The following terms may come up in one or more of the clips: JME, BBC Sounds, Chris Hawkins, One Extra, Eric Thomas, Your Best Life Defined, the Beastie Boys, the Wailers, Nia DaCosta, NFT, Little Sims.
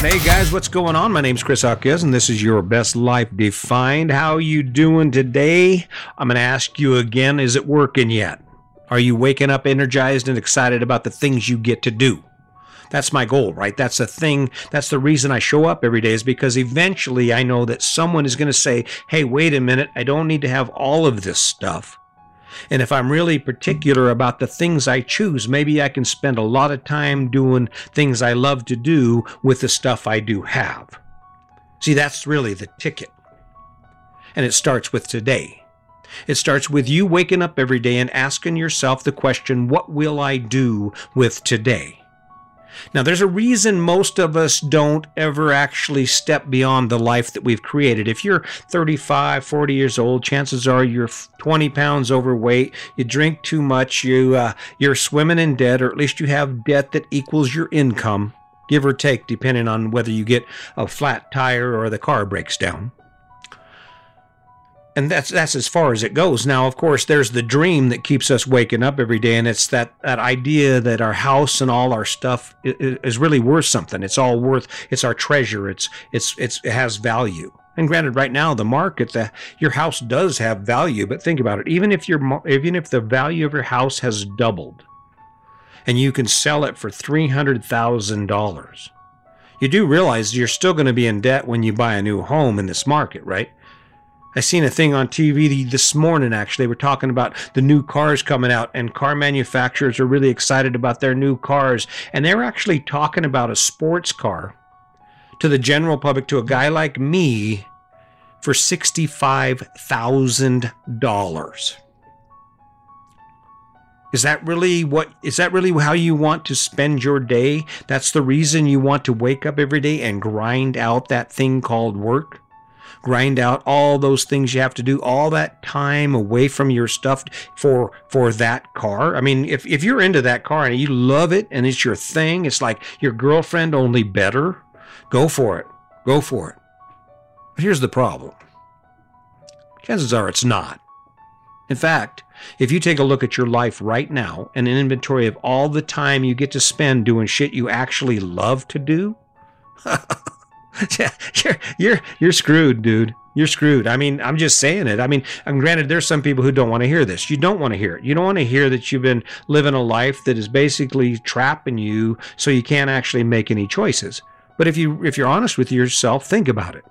Hey guys, what's going on? My name's Chris Hawkins, and this is Your Best Life Defined. How you doing today? I'm going to ask you again, is it working yet? Are you waking up energized and excited about the things you get to do? That's my goal, right? That's the thing. That's the reason I show up every day, is because eventually I know that someone is going to say, hey, wait a minute, I don't need to have all of this stuff. And if I'm really particular about the things I choose, maybe I can spend a lot of time doing things I love to do with the stuff I do have. See, that's really the ticket. And it starts with today. It starts with you waking up every day and asking yourself the question, what will I do with today? Now, there's a reason most of us don't ever actually step beyond the life that we've created. If you're 35, 40 years old, chances are you're 20 pounds overweight, you drink too much, you're swimming in debt, or at least you have debt that equals your income, give or take, depending on whether you get a flat tire or the car breaks down. And that's as far as it goes. Now, of course, there's the dream that keeps us waking up every day, and it's that idea that our house and all our stuff is really worth something. It's our treasure. It has value. And granted, right now the market, your house does have value, but think about it. Even if the value of your house has doubled, and you can sell it for $300,000, you do realize you're still going to be in debt when you buy a new home in this market, right? I seen a thing on TV this morning, actually. They were talking about the new cars coming out, and car manufacturers are really excited about their new cars. And they're actually talking about a sports car to the general public, to a guy like me, for $65,000. Is that really how you want to spend your day? That's the reason you want to wake up every day and grind out that thing called work? Grind out all those things you have to do, all that time away from your stuff for that car. I mean, if you're into that car and you love it and it's your thing, it's like your girlfriend only better, go for it. Go for it. But here's the problem. Chances are it's not. In fact, if you take a look at your life right now and an inventory of all the time you get to spend doing shit you actually love to do, you're screwed, dude. You're screwed. I mean, I'm just saying it. I mean, and granted, there's some people who don't want to hear this. You don't want to hear it. You don't want to hear that you've been living a life that is basically trapping you so you can't actually make any choices. But if you're honest with yourself, think about it.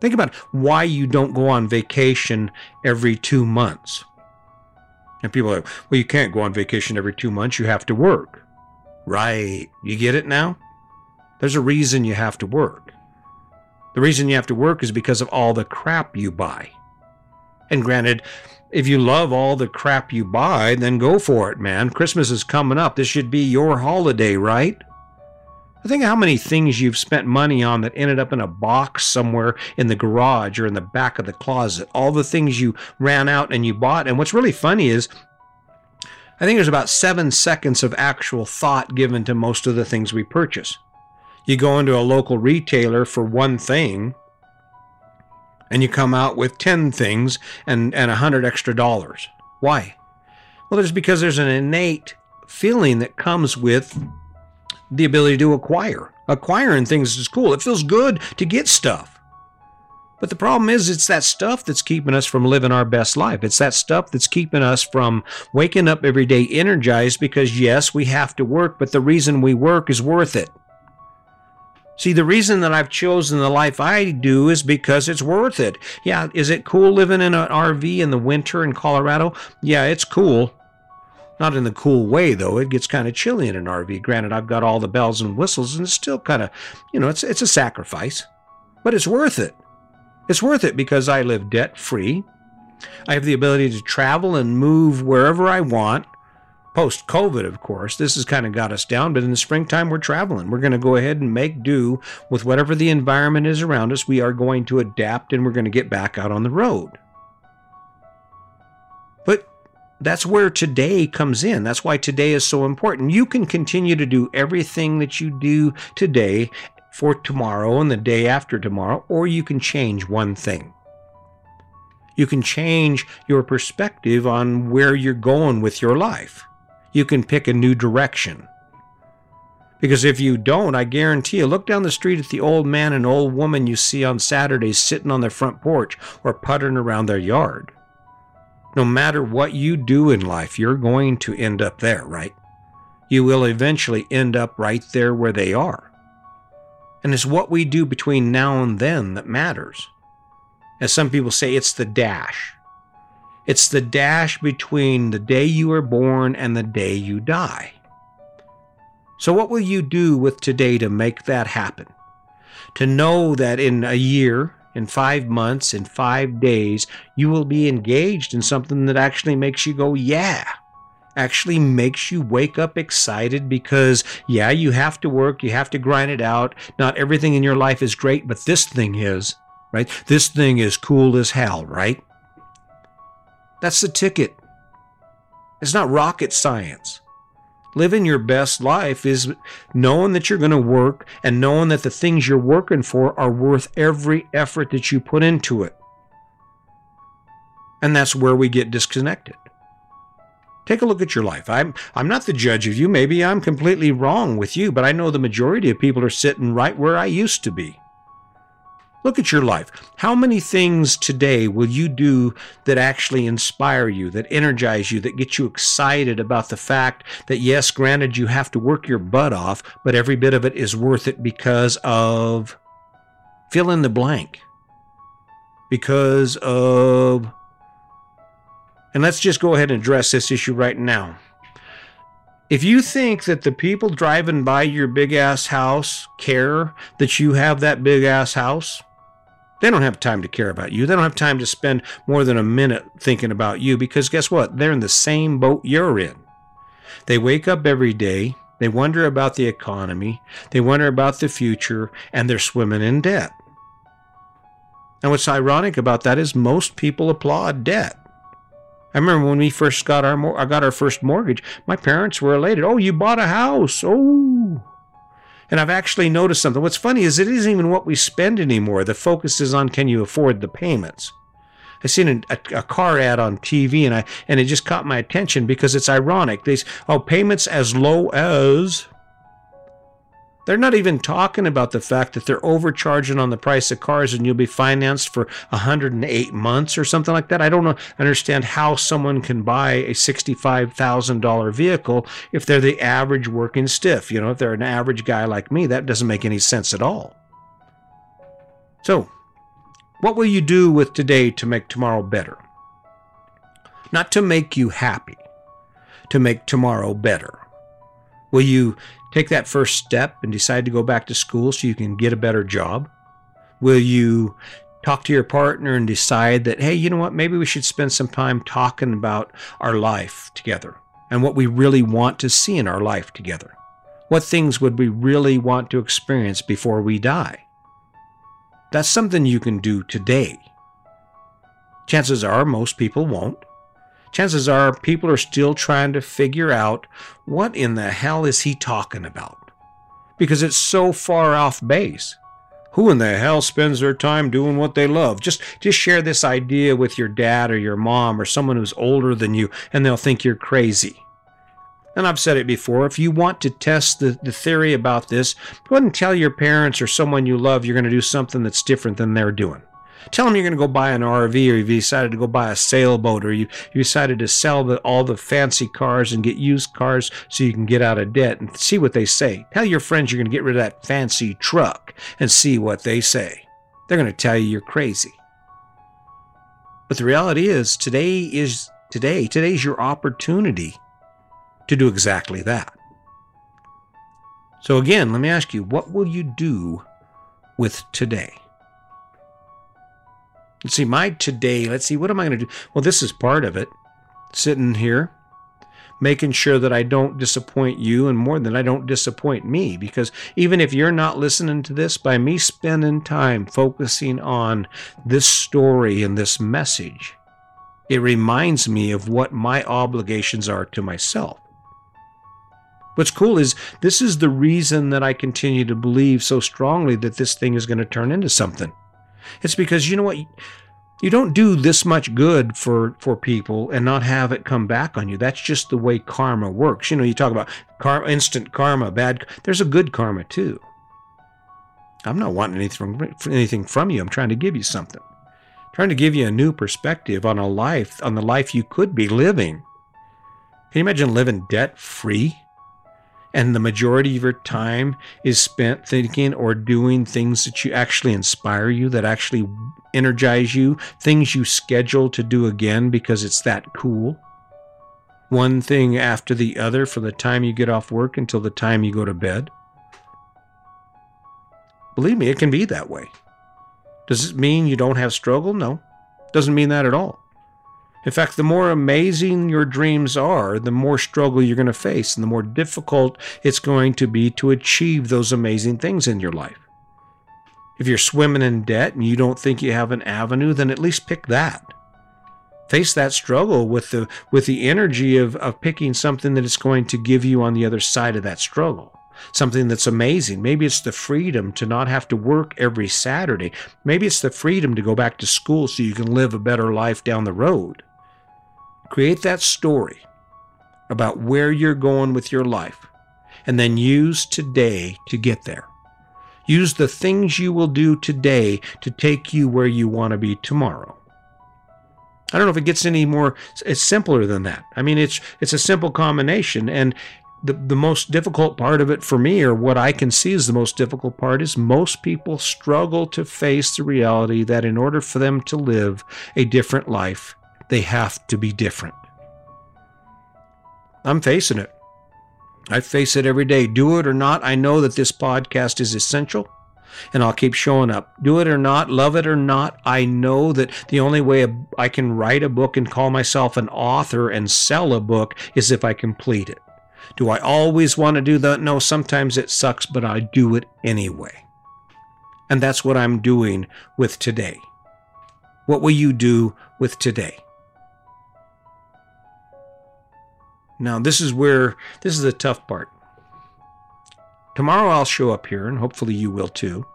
Think about why you don't go on vacation every 2 months. And people are like, well, you can't go on vacation every 2 months. You have to work. Right. You get it now? There's a reason you have to work. The reason you have to work is because of all the crap you buy. And granted, if you love all the crap you buy, then go for it, man. Christmas is coming up. This should be your holiday, right? I think how many things you've spent money on that ended up in a box somewhere in the garage or in the back of the closet. All the things you ran out and you bought. And what's really funny is, I think there's about 7 seconds of actual thought given to most of the things we purchase. You go into a local retailer for one thing, and you come out with 10 things and $100 extra. Why? Well, it's because there's an innate feeling that comes with the ability to acquire. Acquiring things is cool. It feels good to get stuff. But the problem is, it's that stuff that's keeping us from living our best life. It's that stuff that's keeping us from waking up every day energized, because, yes, we have to work, but the reason we work is worth it. See, the reason that I've chosen the life I do is because it's worth it. Yeah, is it cool living in an RV in the winter in Colorado? Yeah, it's cool. Not in the cool way, though. It gets kind of chilly in an RV. Granted, I've got all the bells and whistles, and it's still kind of, it's a sacrifice. But it's worth it. It's worth it because I live debt-free. I have the ability to travel and move wherever I want. Post-COVID, of course, this has kind of got us down, but in the springtime, we're traveling. We're going to go ahead and make do with whatever the environment is around us. We are going to adapt, and we're going to get back out on the road. But that's where today comes in. That's why today is so important. You can continue to do everything that you do today for tomorrow and the day after tomorrow, or you can change one thing. You can change your perspective on where you're going with your life. You can pick a new direction. Because if you don't, I guarantee you, look down the street at the old man and old woman you see on Saturdays sitting on their front porch or puttering around their yard. No matter what you do in life, you're going to end up there, right? You will eventually end up right there where they are. And it's what we do between now and then that matters. As some people say, it's the dash. It's the dash between the day you were born and the day you die. So what will you do with today to make that happen? To know that in a year, in 5 months, in 5 days, you will be engaged in something that actually makes you go, yeah. Actually makes you wake up excited because, yeah, you have to work, you have to grind it out. Not everything in your life is great, but this thing is, right? This thing is cool as hell, right? That's the ticket. It's not rocket science. Living your best life is knowing that you're going to work and knowing that the things you're working for are worth every effort that you put into it. And that's where we get disconnected. Take a look at your life. I'm not the judge of you. Maybe I'm completely wrong with you, but I know the majority of people are sitting right where I used to be. Look at your life. How many things today will you do that actually inspire you, that energize you, that get you excited about the fact that, yes, granted, you have to work your butt off, but every bit of it is worth it because of fill in the blank. Because of, and let's just go ahead and address this issue right now. If you think that the people driving by your big-ass house care that you have that big-ass house, they don't have time to care about you. They don't have time to spend more than a minute thinking about you because guess what? They're in the same boat you're in. They wake up every day. They wonder about the economy. They wonder about the future, and they're swimming in debt. And what's ironic about that is most people applaud debt. I remember when we first got our first mortgage, my parents were elated. Oh, you bought a house. Oh. And I've actually noticed something. What's funny is it isn't even what we spend anymore. The focus is on can you afford the payments. I seen a car ad on TV and it just caught my attention because it's ironic. They say, oh, payments as low as. They're not even talking about the fact that they're overcharging on the price of cars and you'll be financed for 108 months or something like that. I don't understand how someone can buy a $65,000 vehicle if they're the average working stiff. You know, if they're an average guy like me, that doesn't make any sense at all. So, what will you do with today to make tomorrow better? Not to make you happy, to make tomorrow better. Will you take that first step and decide to go back to school so you can get a better job? Will you talk to your partner and decide that, hey, you know what, maybe we should spend some time talking about our life together and what we really want to see in our life together? What things would we really want to experience before we die? That's something you can do today. Chances are most people won't. Chances are people are still trying to figure out what in the hell is he talking about? Because it's so far off base. Who in the hell spends their time doing what they love? Just share this idea with your dad or your mom or someone who's older than you, and they'll think you're crazy. And I've said it before, if you want to test the theory about this, go ahead and tell your parents or someone you love you're going to do something that's different than they're doing. Tell them you're going to go buy an RV, or you've decided to go buy a sailboat, or you decided to sell all the fancy cars and get used cars so you can get out of debt and see what they say. Tell your friends you're going to get rid of that fancy truck and see what they say. They're going to tell you you're crazy. But the reality is today. Today's your opportunity to do exactly that. So again, let me ask you, what will you do with today? Let's see, what am I going to do? Well, this is part of it. Sitting here, making sure that I don't disappoint you and more than I don't disappoint me. Because even if you're not listening to this, by me spending time focusing on this story and this message, it reminds me of what my obligations are to myself. What's cool is this is the reason that I continue to believe so strongly that this thing is going to turn into something. It's because, you know what, You don't do this much good for people and not have it come back on you. That's just the way karma works. You know, you talk about instant karma, bad. There's a good karma too. I'm not wanting anything from you. I'm trying to give you something. I'm trying to give you a new perspective on a life, on the life you could be living. Can you imagine living debt-free? And the majority of your time is spent thinking or doing things that you actually inspire you, that actually energize you, things you schedule to do again because it's that cool. One thing after the other from the time you get off work until the time you go to bed. Believe me, it can be that way. Does it mean you don't have struggle? No, doesn't mean that at all. In fact, the more amazing your dreams are, the more struggle you're going to face and the more difficult it's going to be to achieve those amazing things in your life. If you're swimming in debt and you don't think you have an avenue, then at least pick that. Face that struggle with the energy of picking something that it's going to give you on the other side of that struggle. Something that's amazing. Maybe it's the freedom to not have to work every Saturday. Maybe it's the freedom to go back to school so you can live a better life down the road. Create that story about where you're going with your life and then use today to get there. Use the things you will do today to take you where you want to be tomorrow. I don't know if it gets any more, it's simpler than that. I mean, it's a simple combination, and the most difficult part of it for me, or what I can see is the most difficult part, is most people struggle to face the reality that in order for them to live a different life, they have to be different. I'm facing it. I face it every day. Do it or not, I know that this podcast is essential, and I'll keep showing up. Do it or not, love it or not, I know that the only way I can write a book and call myself an author and sell a book is if I complete it. Do I always want to do that? No, sometimes it sucks, but I do it anyway. And that's what I'm doing with today. What will you do with today? Now, this is the tough part. Tomorrow I'll show up here, and hopefully you will too.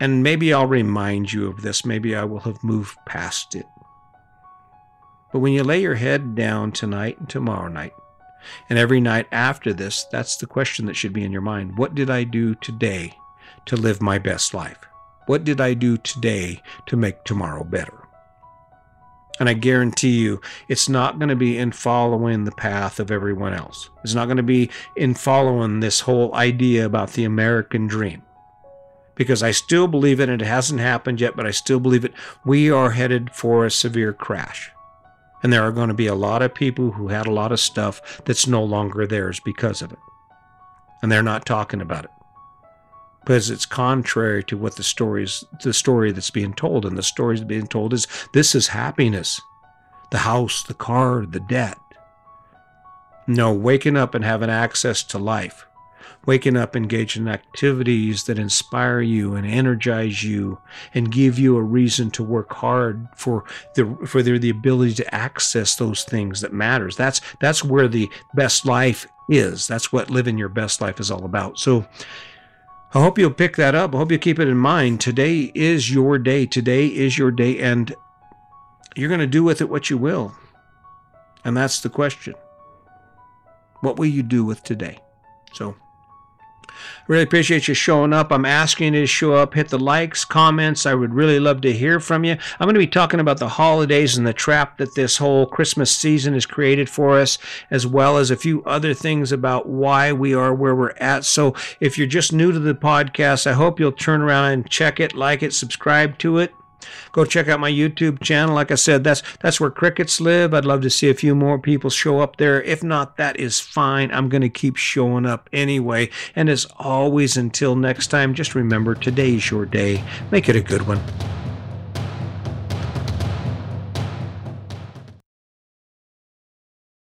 And maybe I'll remind you of this. Maybe I will have moved past it. But when you lay your head down tonight and tomorrow night, and every night after this, that's the question that should be in your mind. What did I do today to live my best life? What did I do today to make tomorrow better? And I guarantee you, it's not going to be in following the path of everyone else. It's not going to be in following this whole idea about the American dream. Because I still believe it, and it hasn't happened yet, but I still believe it. We are headed for a severe crash. And there are going to be a lot of people who had a lot of stuff that's no longer theirs because of it. And they're not talking about it. Because it's contrary to what the story that's being told. And the story that's being told is, this is happiness. The house, the car, the debt. No, waking up and having access to life. Waking up, engaging in activities that inspire you and energize you and give you a reason to work hard for the ability to access those things that matters. That's where the best life is. That's what living your best life is all about. So I hope you'll pick that up. I hope you keep it in mind. Today is your day. Today is your day, and you're going to do with it what you will. And that's the question. What will you do with today? So I really appreciate you showing up. I'm asking you to show up. Hit the likes, comments. I would really love to hear from you. I'm going to be talking about the holidays and the trap that this whole Christmas season has created for us, as well as a few other things about why we are where we're at. So if you're just new to the podcast, I hope you'll turn around and check it, like it, subscribe to it. Go check out my YouTube channel. Like I said, that's where crickets live. I'd love to see a few more people show up there. If not, that is fine. I'm going to keep showing up anyway. And as always, until next time, just remember, today's your day. Make it a good one.